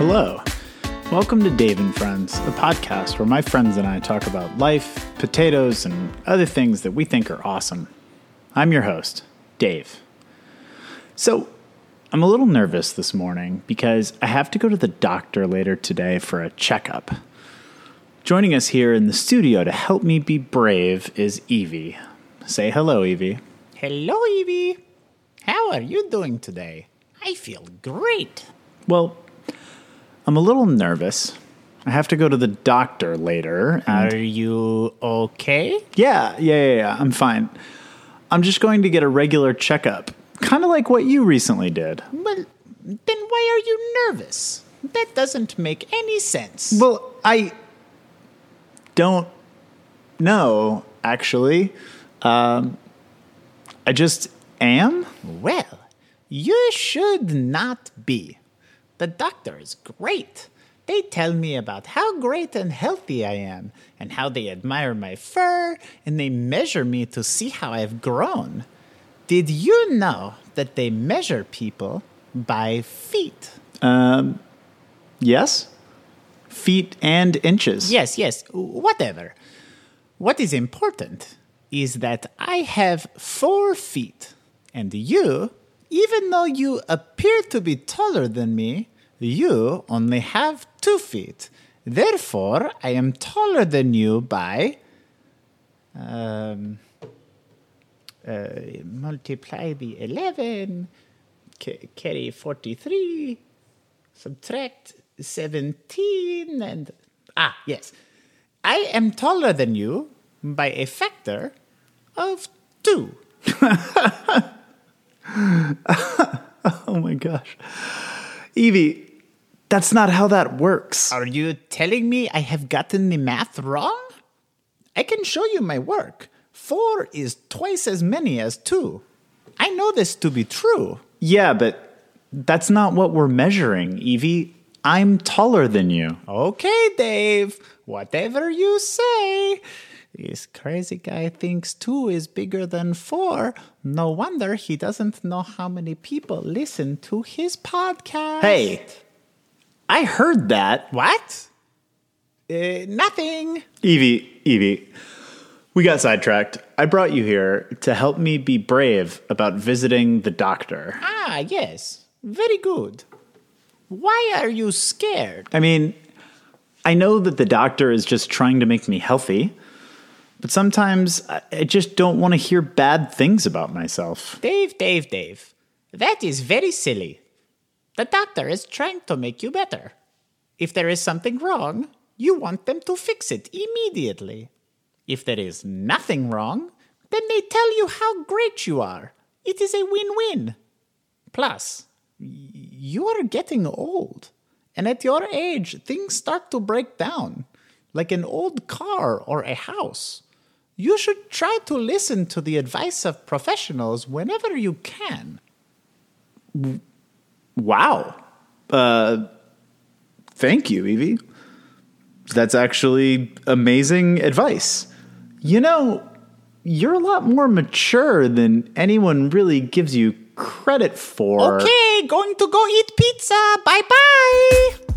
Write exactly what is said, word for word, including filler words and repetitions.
Hello. Welcome to Dave and Friends, a podcast where my friends and I talk about life, potatoes, and other things that we think are awesome. I'm your host, Dave. So, I'm a little nervous this morning because I have to go to the doctor later today for a checkup. Joining us here in the studio to help me be brave is Evie. Say hello, Evie. Hello, Evie. How are you doing today? I feel great. Well, I'm a little nervous. I have to go to the doctor later. Are you okay? Yeah, yeah, yeah, yeah. I'm fine. I'm just going to get a regular checkup, kind of like what you recently did. Well, then why are you nervous? That doesn't make any sense. Well, I don't know, actually. Um, I just am? Well, you should not be. The doctor is great. They tell me about how great and healthy I am and how they admire my fur and they measure me to see how I've grown. Did you know that they measure people by feet? Um, yes. Feet and inches. Yes, yes, whatever. What is important is that I have four feet, and you, even though you appear to be taller than me, you only have two feet. Therefore, I am taller than you by um, uh, multiply the eleven, ca- carry forty-three, subtract seventeen, and... Ah, yes. I am taller than you by a factor of two. Oh my gosh. Evie, that's not how that works. Are you telling me I have gotten the math wrong? I can show you my work. Four is twice as many as two. I know this to be true. Yeah, but that's not what we're measuring, Evie. I'm taller than you. Okay, Dave. Whatever you say. This crazy guy thinks two is bigger than four. No wonder he doesn't know how many people listen to his podcast. Hey, I heard that. What? Uh, nothing. Evie, Evie, we got sidetracked. I brought you here to help me be brave about visiting the doctor. Ah, yes. Very good. Why are you scared? I mean, I know that the doctor is just trying to make me healthy. But sometimes I just don't want to hear bad things about myself. Dave, Dave, Dave. That is very silly. The doctor is trying to make you better. If there is something wrong, you want them to fix it immediately. If there is nothing wrong, then they tell you how great you are. It is a win-win. Plus, you are getting old. And at your age, things start to break down. Like an old car or a house. You should try to listen to the advice of professionals whenever you can. Wow. Uh, thank you, Evie. That's actually amazing advice. You know, you're a lot more mature than anyone really gives you credit for. Okay, going to go eat pizza. Bye-bye.